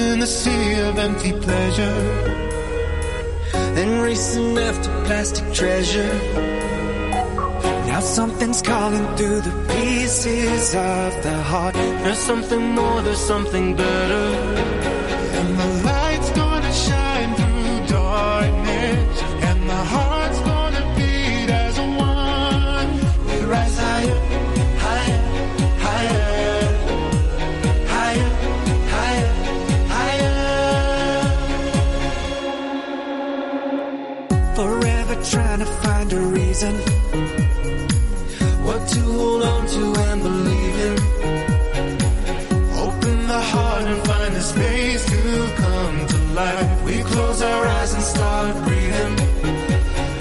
in the sea of empty pleasure and racing after plastic treasure. Now something's calling through the pieces of the heart. There's something more, there's something better. And the light's gonna shine through darkness, and the heart's gonna beat as one. We rise higher, higher, higher. Trying to find a reason, what to hold on to and believe in. Open the heart and find a space to come to life. We close our eyes and start breathing,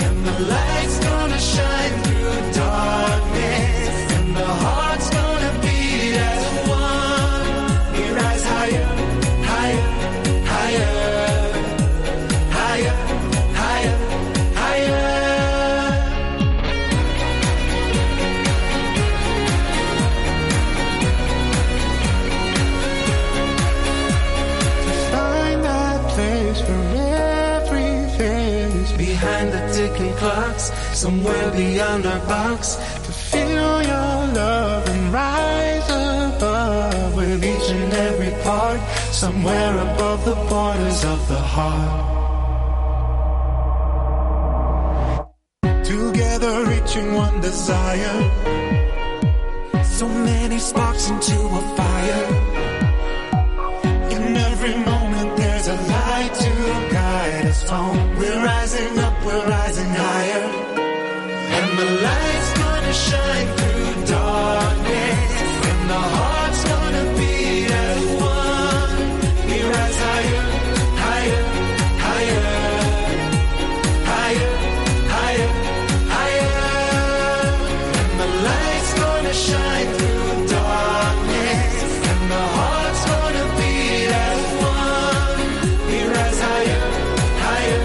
and the light's gonna shine through darkness, and the heart's gonna beat as one. We rise higher, higher, higher. Behind the ticking clocks, somewhere beyond our box, to feel your love and rise above with each and every part, somewhere above the borders of the heart. Together reaching one desire, so many sparks into a fire. In every moment there's a light to guide us home. We're rising up, we're rising higher, and the light's gonna shine through darkness, and the heart's gonna beat as one. We rise higher, higher, higher, higher, higher, higher, and the light's gonna shine through darkness, and the heart's gonna beat as one. We rise higher, higher.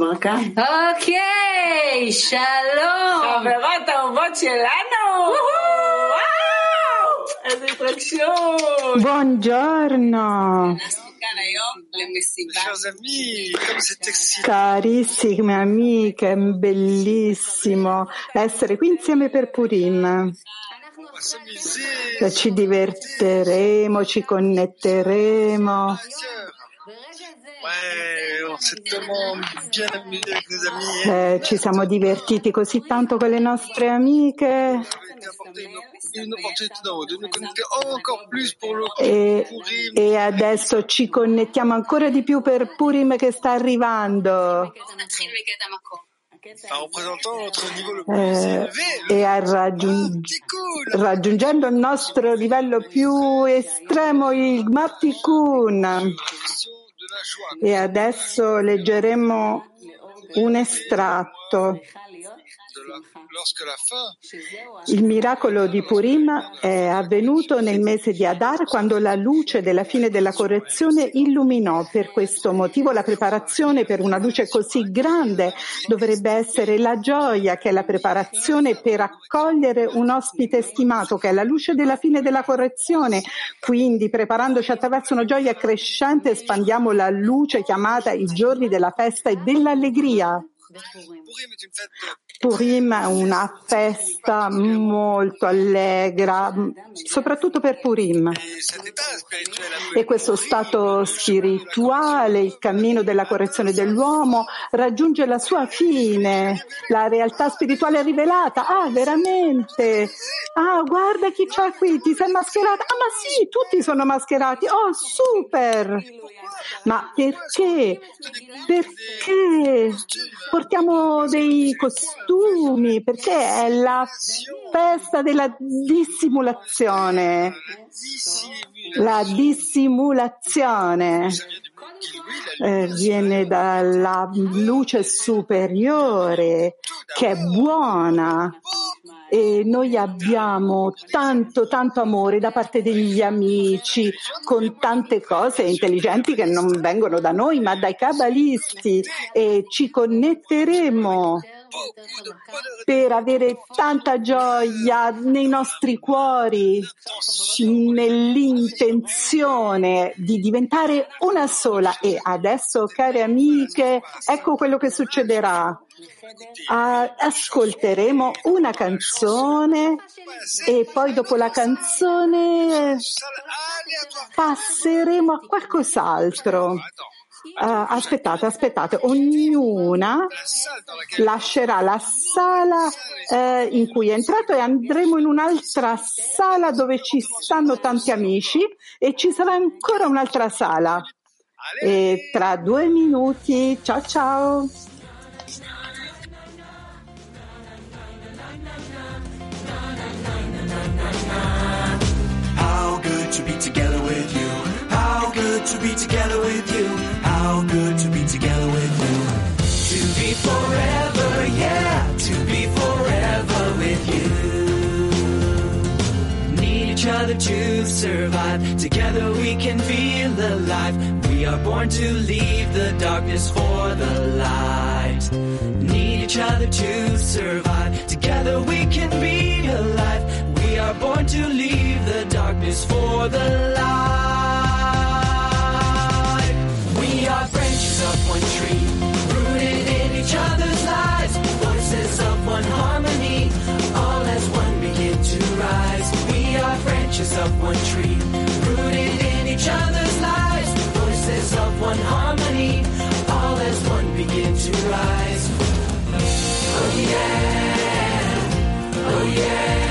אוקיי, שלום, חברות האהובות שלנו. וואו, איזה התרגשות. בונג'ורנו. Carissime amiche, bellissimo essere qui insieme per Purim. Ci divertiremo, ci connetteremo. Ci siamo divertiti così tanto con le nostre amiche e adesso ci connettiamo ancora di più per Purim che sta arrivando. Raggiungendo il nostro livello più estremo, il Gmar HaTikkun. E adesso leggeremo un estratto. Il miracolo di Purim è avvenuto nel mese di Adar, quando la luce della fine della correzione illuminò. Per questo motivo la preparazione per una luce così grande dovrebbe essere la gioia, che è la preparazione per accogliere un ospite stimato, che è la luce della fine della correzione. Quindi, preparandoci attraverso una gioia crescente, espandiamo la luce chiamata i giorni della festa e dell'allegria. Purim è una festa molto allegra, soprattutto per Purim. E questo stato spirituale, il cammino della correzione dell'uomo, raggiunge la sua fine, la realtà spirituale è rivelata. Ah, veramente? Ah, guarda chi c'è qui, ti sei mascherata? Ah, ma sì, tutti sono mascherati. Oh, super! Ma perché? Perché? portiamo dei costumi perché è la festa della dissimulazione. La dissimulazione viene dalla luce superiore che è buona e noi abbiamo tanto amore da parte degli amici con tante cose intelligenti che non vengono da noi ma dai cabalisti e ci connetteremo per avere tanta gioia nei nostri cuori nell'intenzione di diventare una sola. E adesso, care amiche, ecco quello che succederà. Ascolteremo una canzone e poi dopo la canzone passeremo a qualcos'altro. Aspettate, ognuna lascerà la sala in cui è entrato e andremo in un'altra sala dove ci stanno tanti amici e ci sarà ancora un'altra sala. E tra 2 minuti, ciao. How good to be together with you. How good to be together with you. How good to be together with you. To be forever, yeah. To be forever with you. Need each other to survive. Together we can feel alive. We are born to leave the darkness for the light. Need each other to survive. Together we can be alive. We are born to leave the darkness for the light. We are branches of one tree, rooted in each other's lives, voices of one harmony, all as one begin to rise. We are branches of one tree, rooted in each other's lives, voices of one harmony, all as one begin to rise. Oh yeah, oh yeah.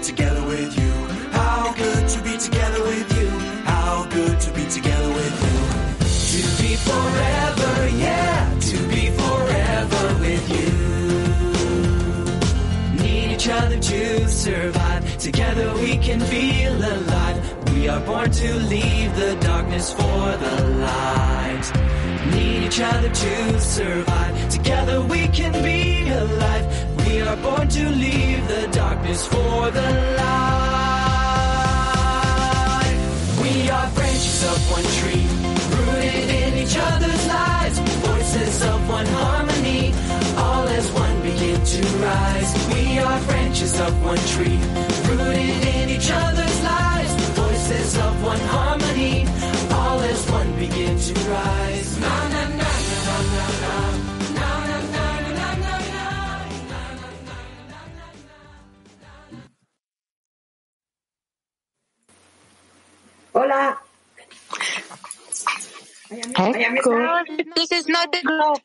Together with you, how good to be together with you, how good to be together with you. To be forever, yeah, to be forever with you. Need each other to survive, together we can feel alive. We are born to leave the darkness for the light. Need each other to survive, together we can be alive. We are born to leave the darkness for the light. We are branches of one tree, rooted in each other's lives, voices of one harmony, all as one begin to rise. We are branches of one tree, rooted in each other's lives, voices of one harmony, all as one begin to rise. Na na na na na na. Hola. Ecco. This is not the globe.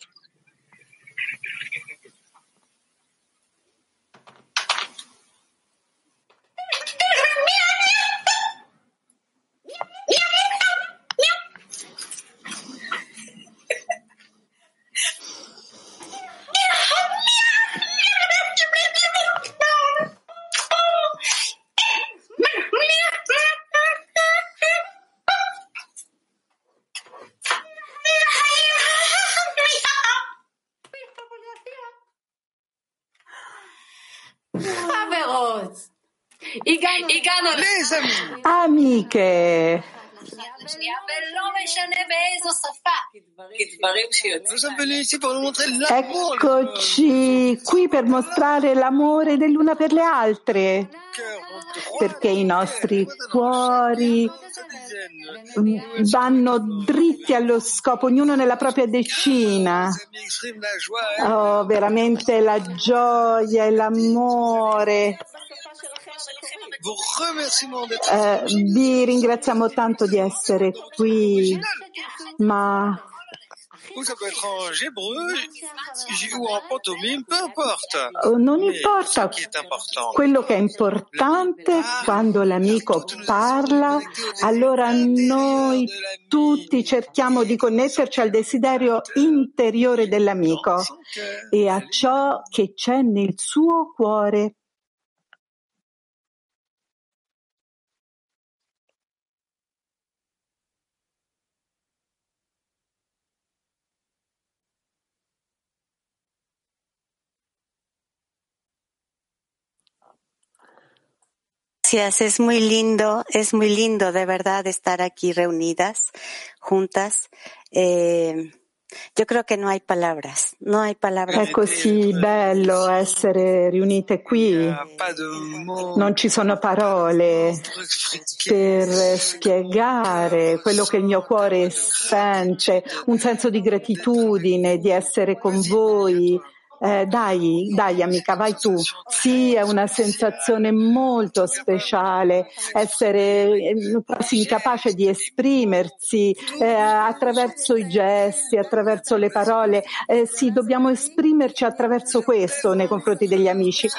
Amiche, eccoci qui per mostrare l'amore dell'una per le altre, perché i nostri cuori vanno dritti allo scopo, ognuno nella propria decina. Oh, veramente la gioia e l'amore. Vi ringraziamo tanto di essere qui, ma ou ça peut être en hébreu ou en pantomime, peu importe. Non importa. Quello che è importante quando l'amico parla, allora noi tutti cerchiamo di connetterci al desiderio interiore dell'amico e a ciò che c'è nel suo cuore. Gracias, es muy lindo de verdad estar aquí reunidas, juntas. Yo creo que no hay palabras, no hay palabras. È così bello essere riunite qui, non ci sono parole per spiegare quello che il mio cuore sente, un senso di gratitudine, di essere con voi. Dai amica, vai tu. Sì, è una sensazione molto speciale essere quasi incapace di esprimersi attraverso i gesti, attraverso le parole. Sì, dobbiamo esprimerci attraverso questo nei confronti degli amici.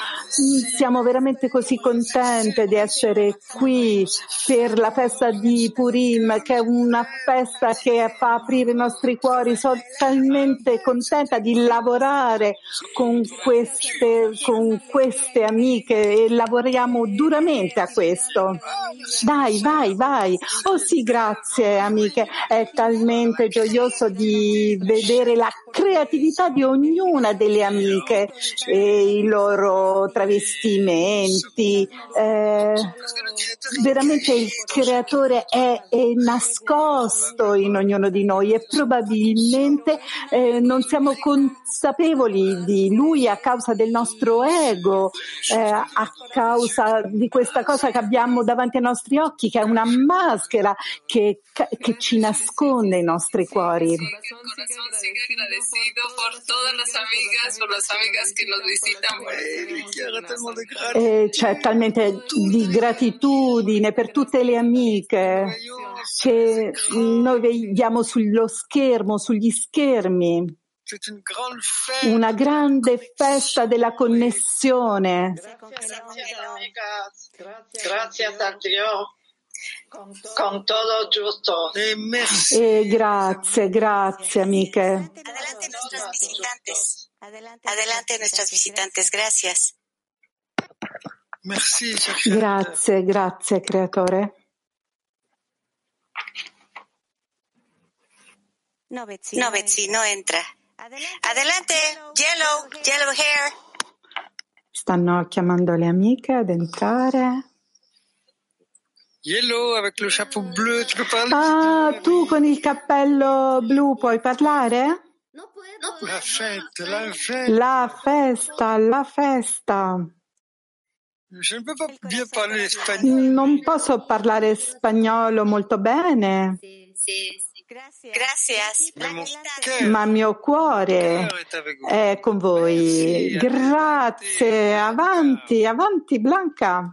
Siamo veramente così contente di essere qui per la festa di Purim, che è una festa che fa aprire i nostri cuori. Sono talmente contenta di lavorare con queste amiche e lavoriamo duramente a questo. Dai, vai. Oh sì, grazie amiche, è talmente gioioso di vedere la creatività di ognuna delle amiche e i loro travestimenti. Veramente il creatore è nascosto in ognuno di noi e probabilmente non siamo consapevoli di lui a causa del nostro ego, a causa di questa cosa che abbiamo davanti ai nostri occhi, che è una maschera che ci nasconde i nostri cuori. C'è talmente di gratitudine per tutte le amiche che noi vediamo sullo schermo, sugli schermi. Una grande festa della connessione. Grazie a Dio. Con tutto giusto. Grazie amiche. Adelante nuestras visitantes, gracias. Merci, grazie creatore. No, Betsy, no entra. Adelante, yellow hair. Stanno chiamando le amiche ad entrare. Yellow avec le chapeau bleu, tu peux parler? Ah, tu con il cappello blu puoi parlare? La festa. Non posso parlare spagnolo molto bene. Grazie. Ma mio cuore è con voi. Grazie. Avanti Blanca.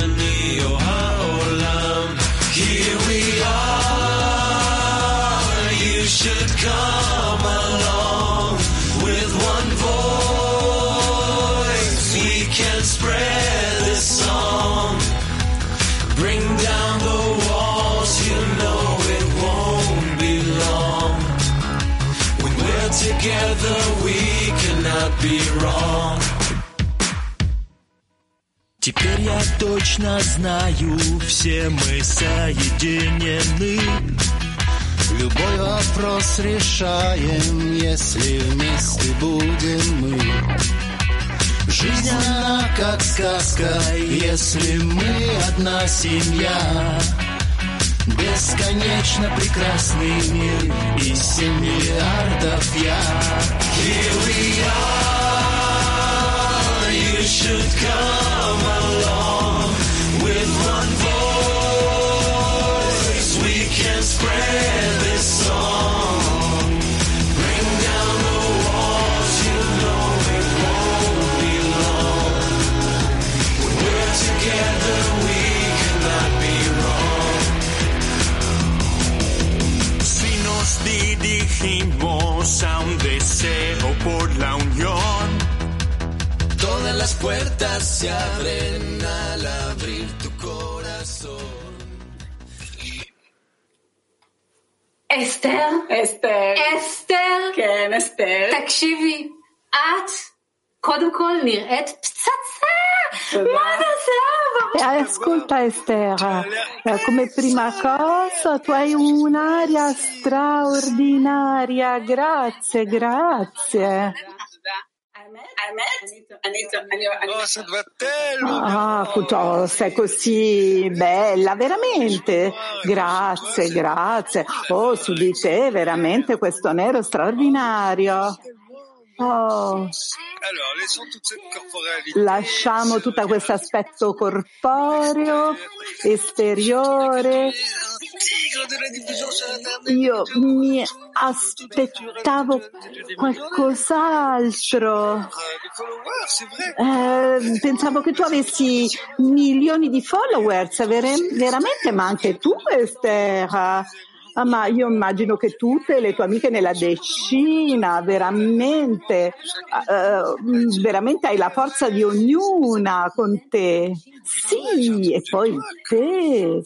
אני או העולם Here we are You should come along With one voice, we can spread this song. Bring down the walls, you know it won't be long. When we're together, we cannot be wrong. Теперь я точно знаю, все мы соединены. Любой вопрос решаем, если вместе будем мы. Жизнь она как сказка, если мы одна семья. Бесконечно прекрасный мир из 7 миллиардов я. Here we are, you should come along with one voice. We can spread. Song. Bring down the walls, you know it won't be long. When we're together, we cannot be wrong. Si nos dirigimos a un deseo por la unión, todas las puertas se abren al abrir tu corazón. אסתר, כן, אסתר. תקשיבי, את קודם כל נראית פצצה. Ascolta Esther, come prima cosa tu hai un'aria straordinaria, grazie. Oh, sei così bella, veramente, grazie. Oh, su di te veramente questo nero straordinario. Oh. Lasciamo tutto questo aspetto corporeo, esteriore. Io mi aspettavo qualcos'altro. Pensavo che tu avessi milioni di followers, veramente, ma anche tu, Esther. Ma io immagino che tutte le tue amiche nella decina veramente hai la forza di ognuna con te. Sì, e poi te.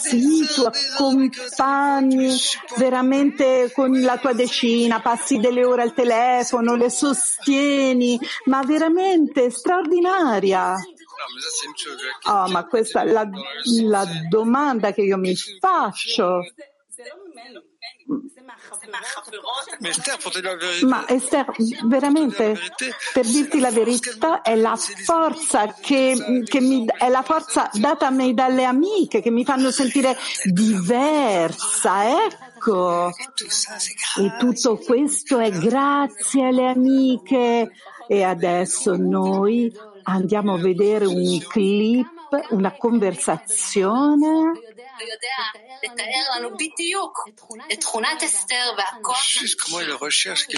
Sì, tu accompagni veramente con la tua decina, passi delle ore al telefono, le sostieni, ma veramente straordinaria. Ma questa è la domanda che io mi faccio. Ma Esther, veramente, per dirti la verità, è la forza è la forza data a me dalle amiche che mi fanno sentire diversa, ecco. E tutto questo è grazie alle amiche. E adesso noi andiamo a vedere un clip, una conversazione.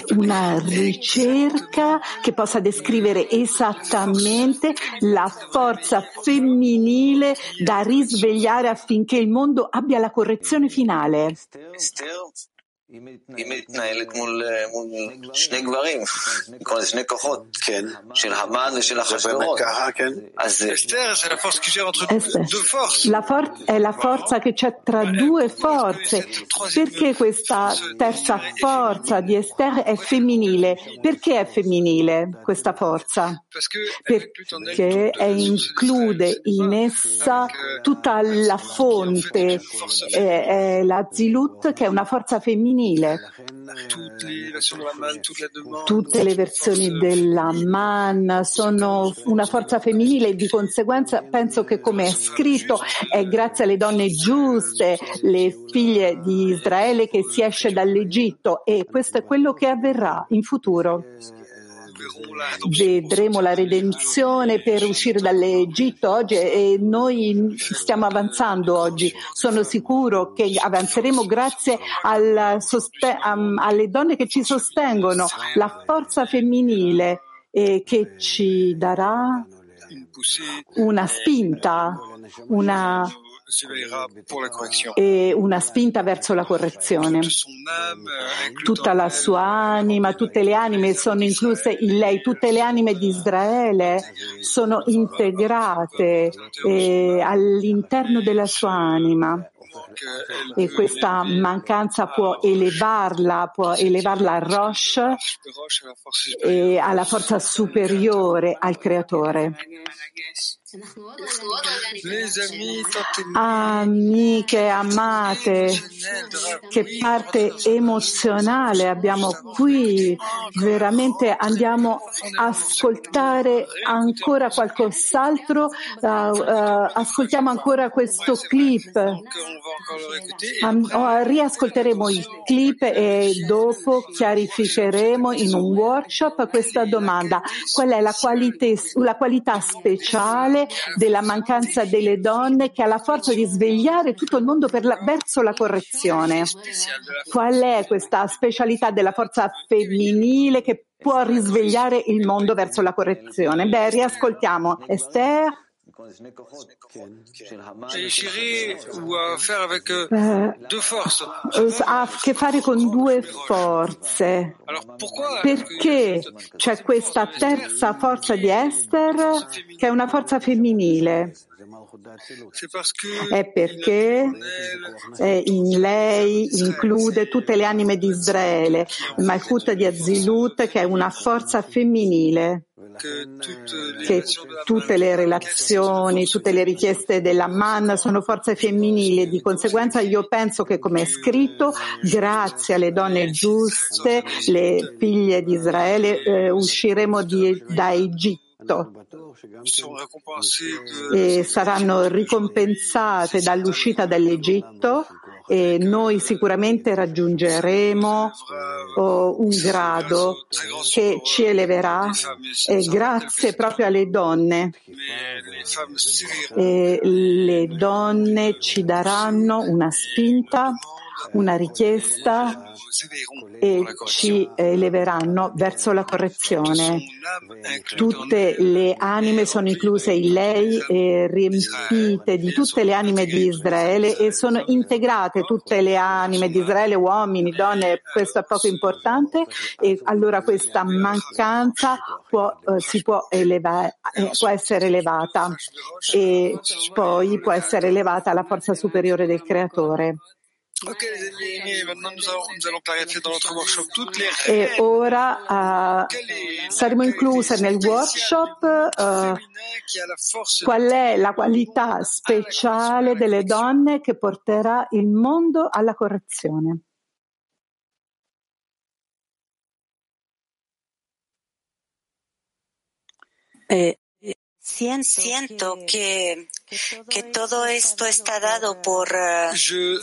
Una ricerca che possa descrivere esattamente la forza femminile da risvegliare affinché il mondo abbia la correzione finale. È la forza che c'è tra due forze, perché questa terza forza di Esther è femminile. Perché è femminile questa forza? Perché include in essa tutta la fonte, è la Zilut, che è una forza femminile. Tutte le versioni della Man sono una forza femminile e di conseguenza penso che, come è scritto, è grazie alle donne giuste, le figlie di Israele, che si esce dall'Egitto, e questo è quello che avverrà in futuro. Vedremo la redenzione per uscire dall'Egitto oggi, e noi stiamo avanzando oggi. Sono sicuro che avanzeremo grazie alle donne che ci sostengono, la forza femminile, che ci darà una spinta, una spinta verso la correzione. Tutta la sua anima, tutte le anime sono incluse in lei, tutte le anime di Israele sono integrate all'interno della sua anima, e questa mancanza può elevarla a Rosh, e alla forza superiore, al Creatore. Amiche amate, che parte emozionale abbiamo qui, veramente andiamo a ascoltare ancora qualcos'altro, ascoltiamo ancora questo clip, riascolteremo il clip e dopo chiarificheremo in un workshop questa domanda: qual è la qualità speciale della mancanza delle donne che ha la forza di svegliare tutto il mondo verso la correzione? Qual è questa specialità della forza femminile che può risvegliare il mondo verso la correzione? Riascoltiamo Esther. Ha a che fare con due forze. Perché c'è questa terza forza di Esther, che è una forza femminile? È perché in lei include tutte le anime di Israele, Malkut di Azilut, che è una forza femminile, che tutte le relazioni, tutte le richieste della Man sono forze femminili, e di conseguenza io penso che, come è scritto, grazie alle donne giuste, le figlie di Israele, usciremo da Egitto, e saranno ricompensate dall'uscita dall'Egitto, e noi sicuramente raggiungeremo un grado che ci eleverà, e grazie proprio alle donne. Le donne ci daranno una spinta, una richiesta e ci eleveranno verso la correzione. Tutte le anime sono incluse in lei, riempite di tutte le anime di Israele, e sono integrate tutte le anime di Israele, uomini, donne, questo è poco importante, e allora questa mancanza può essere elevata, e poi può essere elevata alla forza superiore del Creatore. E ora saremo incluse nel workshop qual è la qualità speciale delle donne che porterà il mondo alla correzione. Siento que todo esto está dado por...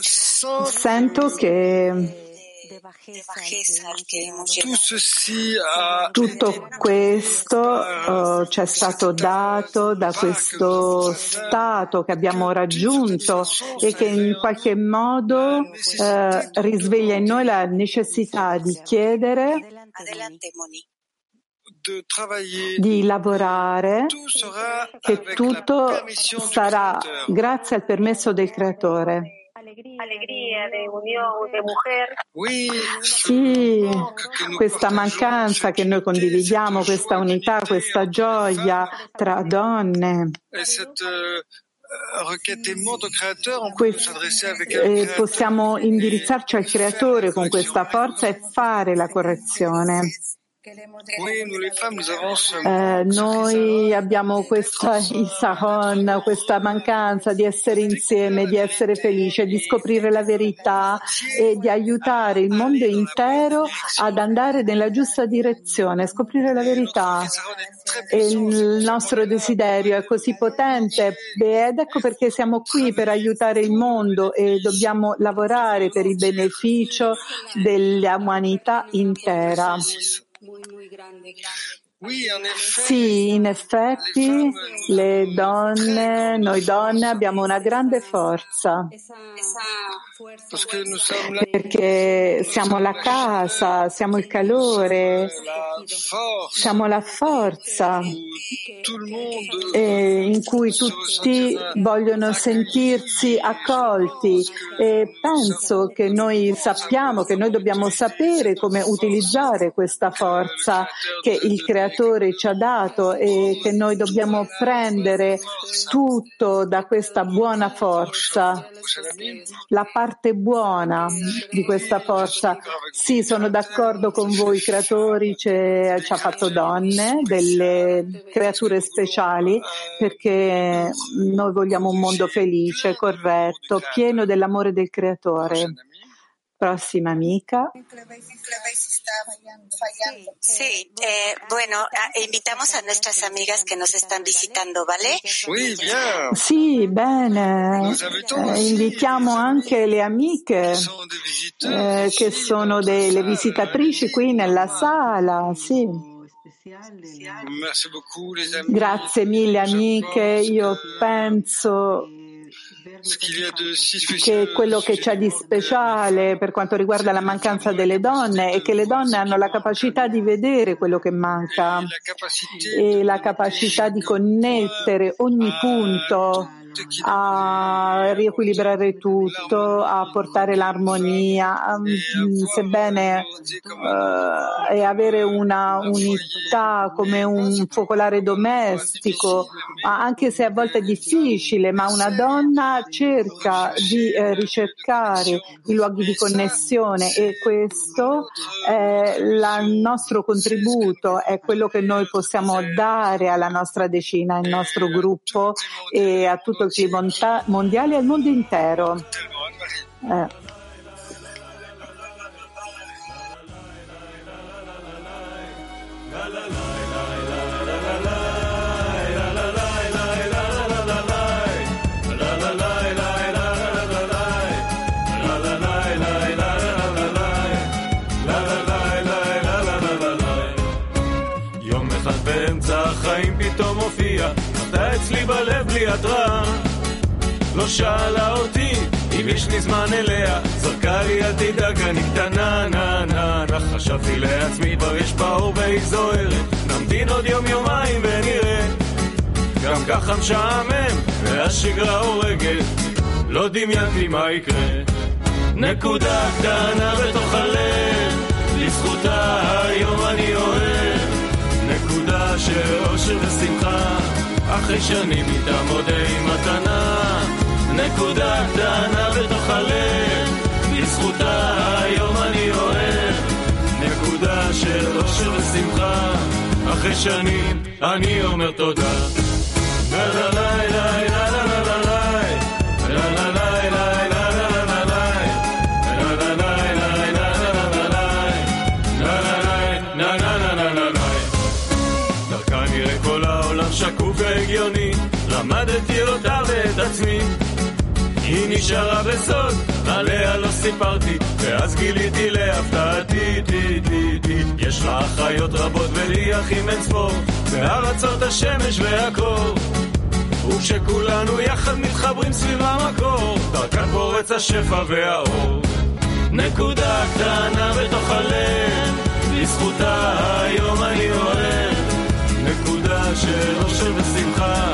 Sento que... Tutto questo ci è stato dato da questo stato che abbiamo raggiunto e che in qualche modo risveglia in noi la necessità di chiedere, di lavorare, che tutto sarà grazie al permesso del Creatore. Sì, questa mancanza che noi condividiamo, questa unità, questa gioia tra donne. Possiamo indirizzarci al Creatore con questa forza e fare la correzione. Noi abbiamo questa Isahon, questa mancanza di essere insieme, di essere felice, di scoprire la verità e di aiutare il mondo intero ad andare nella giusta direzione, scoprire la verità. E il nostro desiderio è così potente ed ecco perché siamo qui, per aiutare il mondo, e dobbiamo lavorare per il beneficio dell'umanità intera. Sì, in effetti le donne, noi donne abbiamo una grande forza, perché siamo la casa, siamo il calore, siamo la forza in cui tutti vogliono sentirsi accolti, e penso che noi sappiamo, che noi dobbiamo sapere come utilizzare questa forza che il Creatore ci ha dato, e che noi dobbiamo prendere tutto da questa buona forza, la parte buona di questa forza. Sì, sono d'accordo con voi, Creatori ci ha fatto donne, delle creature speciali, perché noi vogliamo un mondo felice, corretto, pieno dell'amore del Creatore. Prossima amica. Sí, bueno, invitamos a nuestras amigas que nos están visitando, ¿vale? Sì, bene. Invitiamo anche le amiche che sono delle visitatrici qui nella sala, sì. Grazie mille amiche, io penso che quello che c'è di speciale per quanto riguarda la mancanza delle donne è che le donne hanno la capacità di vedere quello che manca e la capacità di connettere ogni punto, a riequilibrare tutto, a portare l'armonia, sebbene e avere una unità come un focolare domestico, anche se a volte è difficile, ma una donna cerca di ricercare i luoghi di connessione, e questo è il nostro contributo, è quello che noi possiamo dare alla nostra decina, al nostro gruppo e a tutti il clima mondiale e al mondo intero. אתה אצלי בלב בלי התראה לא שאלה אותי אם הרגיש לי זמן אליה, זרקה לי עתידק, אני קטנה, נה, נה, נה, חשבתי לעצמי, כבר יש פאור והיא זוהרת, נמתין עוד יום יומיים ונראה, גם ככה משעמם, והשגרה הורגת, לא דמיינתי מה יקרה, נקודה קטנה בתוך הלב, לזכותה היום אני אוהב, נקודה של אושר ושמחה, אחרי שנים איתה מודה עם מתנה, נקודה קטנה בתוך הלב, בזכותה היום אני אוהב, נקודה של אושר ושמחה, אחרי שנים אני אומר תודה. לה לה לה לה לה לה לה למדתי אותה ואת עצמי, היא נשארה בסוד, עליה לא סיפרתי, ואז גיליתי להפתעתי, יש לה אחיות רבות ולי אחים אין ספור, בארצות השמש והקור, וכשכולנו יחד מתחברים סביב המקור, דרכן פורץ השפע והאור, נקודה קטנה בתוך הלב, בזכותה היום אני אוהב, נקודה של אושר ושמחה,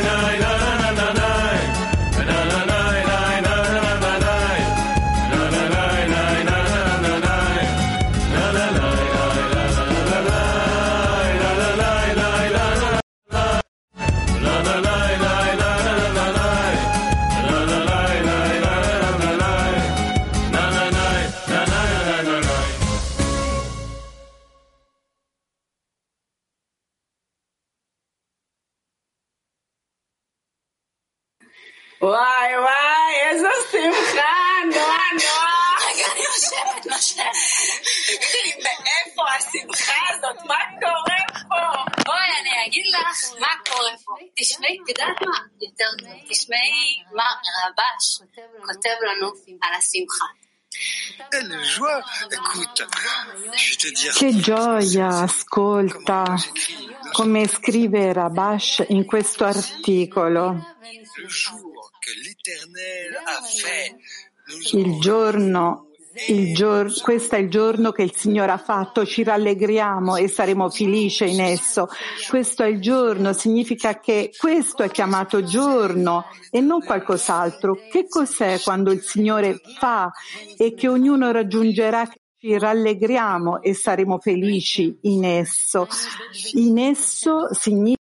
נה נה וואי וואי, איזו שמחה, נועה, נועה. רגע, אני יושבת, ואיפה השמחה הזאת? מה קורה פה? בואי, אני אגיד לך מה קורה פה. תשמעי, תדעת מה? יותר טוב. תשמעי מה רבש כותב לנו על השמחה. Che gioia, ascolta come scrive Rabash in questo articolo. Questo è il giorno che il Signore ha fatto, ci rallegriamo e saremo felici in esso. Questo è il giorno, significa che questo è chiamato giorno e non qualcos'altro. Che cos'è quando il Signore fa e che ognuno raggiungerà? Ci rallegriamo e saremo felici in esso. In esso significa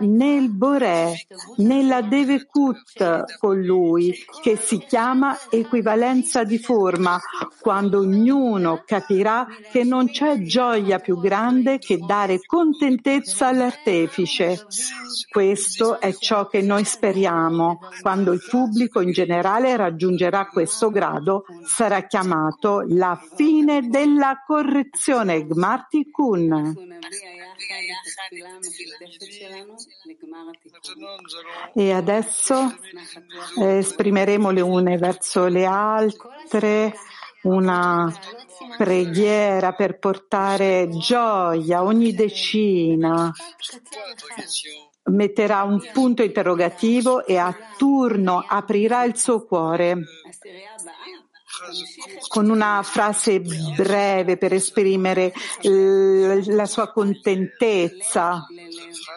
nel Borè, nella Devecut con lui, che si chiama equivalenza di forma, quando ognuno capirà che non c'è gioia più grande che dare contentezza all'artefice. Questo è ciò che noi speriamo. Quando il pubblico in generale raggiungerà questo grado, sarà chiamato la fine della correzione, Gmar HaTikkun. E adesso esprimeremo le une verso le altre una preghiera per portare gioia. Ogni decina metterà un punto interrogativo e a turno aprirà il suo cuore con una frase breve per esprimere la sua contentezza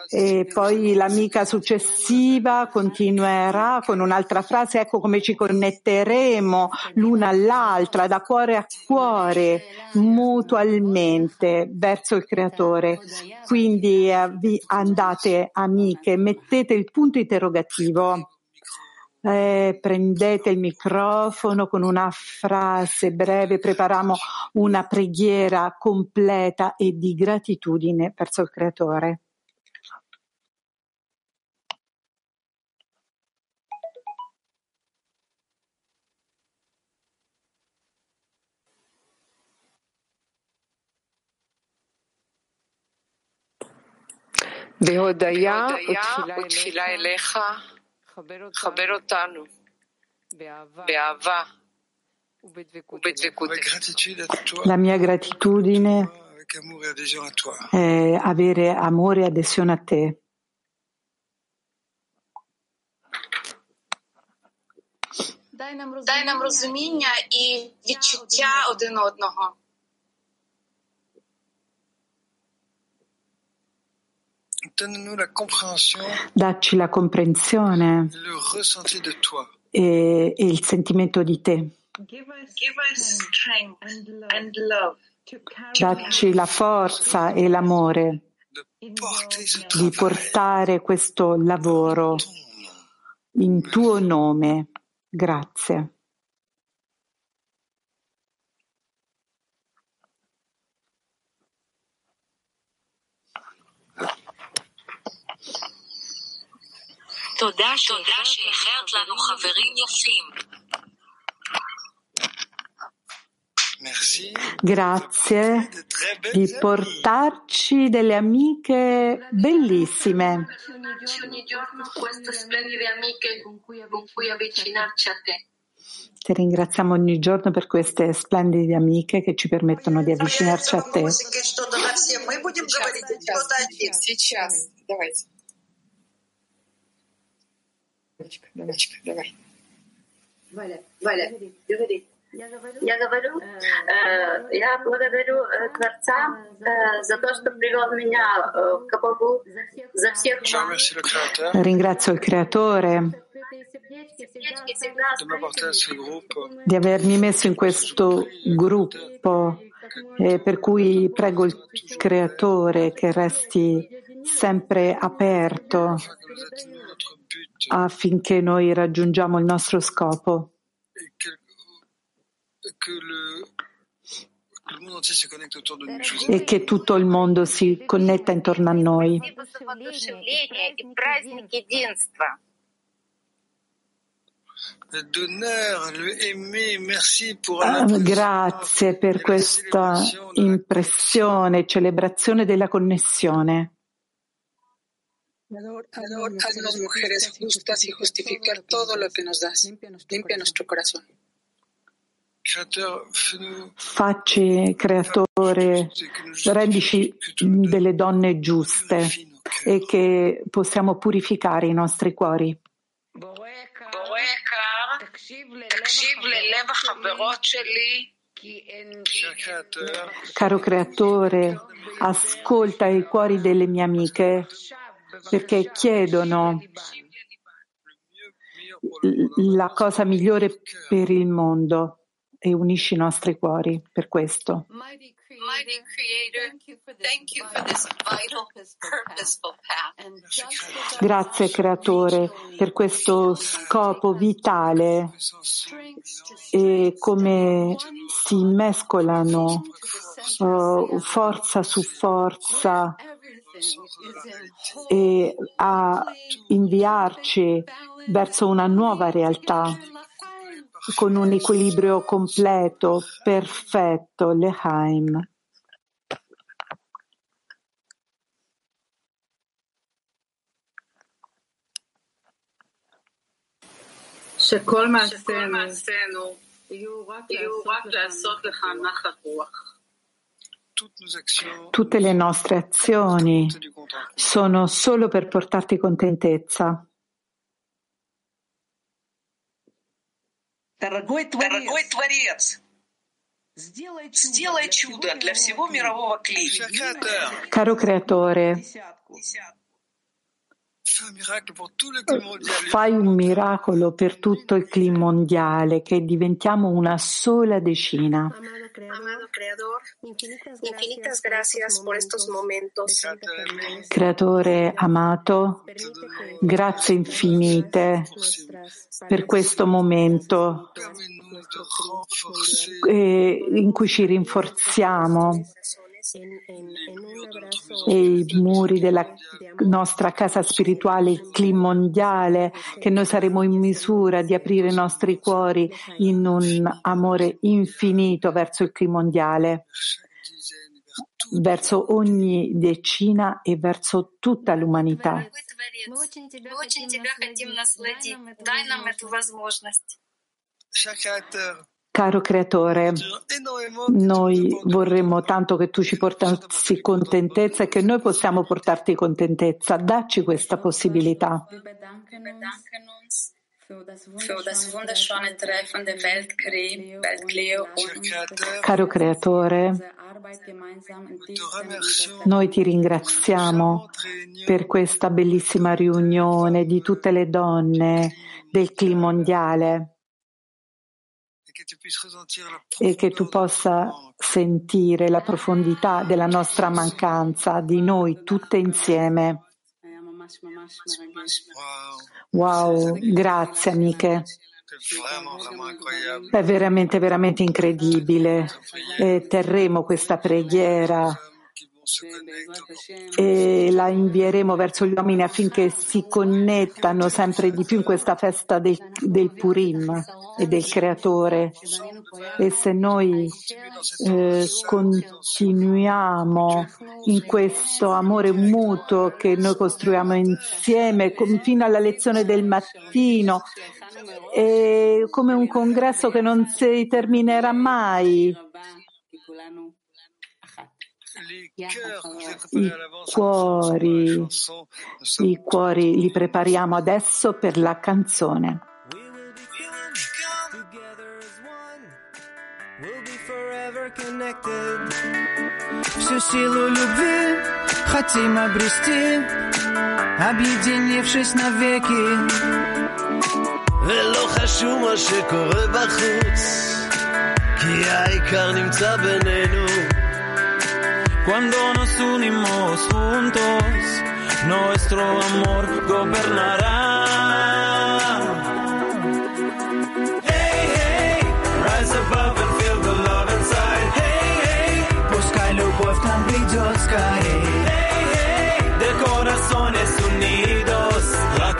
e poi l'amica successiva continuerà con un'altra frase, ecco come ci connetteremo l'una all'altra da cuore a cuore mutualmente verso il creatore. Quindi vi andate amiche, mettete il punto interrogativo. Prendete il microfono con una frase breve, prepariamo una preghiera completa e di gratitudine verso il Creatore. Behodaya utfila elecha. Be'ava la mia gratitudine è avere amore e adesione a te. Дай нам розуміння і відчуття один одного. Dacci la comprensione e il sentimento di te. Dacci la forza e l'amore di portare questo lavoro in tuo nome. Grazie. תודה שאיחרת לנו חברים יפים. Grazie di portarci delle amiche bellissime. Ogni giorno queste splendide amiche con cui avvicinarci a te. Ti ringraziamo ogni giorno per queste splendide amiche che ci permettono di avvicinarci a te. Я благодарю Творца за то, что привел меня в Кабалу, за всех нас. Ringrazio il Creatore di avermi messo in questo gruppo, per cui prego il Creatore che resti sempre aperto affinché noi raggiungiamo il nostro scopo. E che tutto il mondo si connetta intorno a noi. Grazie per questa impressione, celebrazione della connessione. Ador, haznos mujeres justas y justificar todo lo que nos das. Limpia nuestro corazón. Facci, Creatore, rendici delle donne giuste e che possiamo purificare i nostri cuori. Caro Creatore, ascolta i cuori delle mie amiche perché chiedono la cosa migliore per il mondo. E unisci i nostri cuori per questo. Mighty Creator, thank you for this vital, purposeful path. Grazie Creatore per questo scopo vitale e come si mescolano forza su forza e a inviarci verso una nuova realtà. Con un equilibrio completo, perfetto, Lehaim. Tutte le nostre azioni sono solo per portarti contentezza. Дорогой Творец, сделай чудо для всего мирового клира. Caro Creatore, fai un miracolo per tutto il clima mondiale, che diventiamo una sola decina. Amado Creador, infinitas gracias por estos momentos. Creatore amato, grazie infinite per questo momento in cui ci rinforziamo e i muri della nostra casa spirituale, il clima mondiale, che noi saremo in misura di aprire i nostri cuori in un amore infinito verso il clima mondiale, verso ogni decina e verso tutta l'umanità. Caro Creatore, noi vorremmo tanto che tu ci portassi contentezza e che noi possiamo portarti contentezza. Dacci questa possibilità. Caro Creatore, noi ti ringraziamo per questa bellissima riunione di tutte le donne del clima mondiale e che tu possa sentire la profondità della nostra mancanza, di noi tutte insieme. Wow, grazie amiche. È veramente, veramente incredibile. Terremo questa preghiera e la invieremo verso gli uomini affinché si connettano sempre di più in questa festa del Purim e del Creatore. E se noi continuiamo in questo amore mutuo che noi costruiamo insieme fino alla lezione del mattino, è come un congresso che non si terminerà mai. I cuori li prepariamo adesso per la canzone. Cuando nos unimos juntos, nuestro amor gobernará. Hey, hey, rise above and feel the love inside. Hey, hey, пускай любовь там придет в sky. Hey, hey, de corazones unidos, la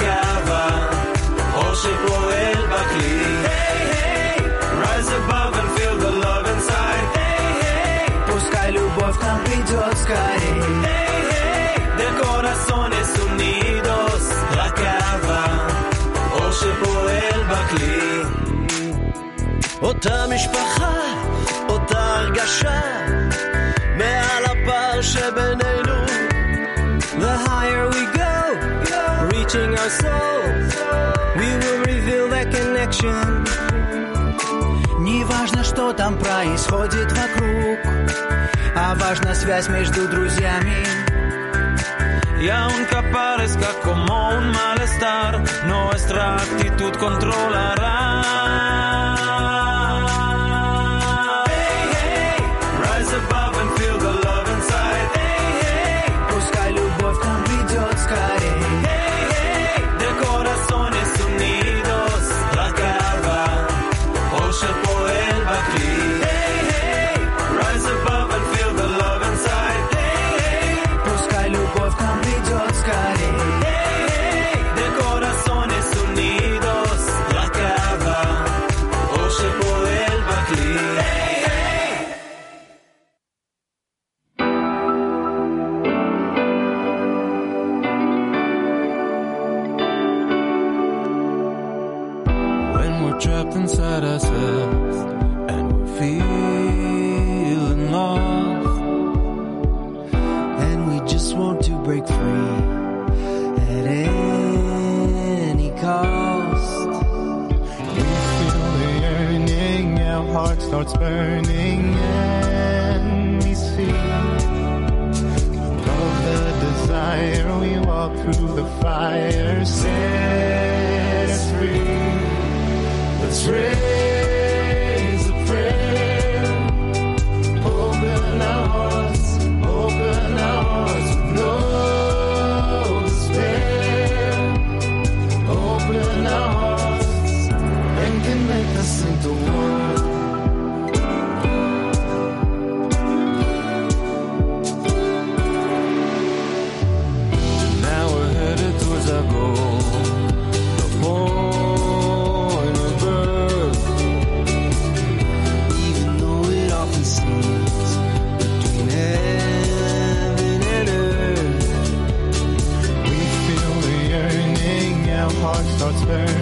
cava, hoy se vuelve a clear. Hey, hey, rise above and feel the love inside. Hey, hey, пускай любовь там Dios cae. Hey, hey, de corazones unidos, la cava, o se vuelva a clear. אותה משפחה, אותה הרגשה, מעל הפער שבינינו. The higher we go, reaching our soul, we will reveal that connection. Не важно, что там происходит вокруг. А важна связь между друзьями. Ya un caparezca como un malestar, nuestra actitud controlará. Hey, hey, rise above and feel the love inside. Hey, hey, пускай любовь к нам придет скорей. Hey, hey, de corazones unidos, la cava, hoy se vuelve a clear. Hey, hey, rise above and feel the love inside. Hey, hey, пускай любовь к нам придет скорей. Hey, hey, de corazones unidos, la cava, hoy se vuelve a clear. Hey, hey. When we're trapped inside ourselves and we feel feeling lost, and we just want to break free at any cost. We feel the yearning, our heart starts burning, and we see above the desire. We walk through the fire, set us free. Let's raise a prayer. Open our hearts with no despair. Open our hearts and connect us into one. Now we're headed towards our goal, the point of birth. Even though it often seems heart starts burning.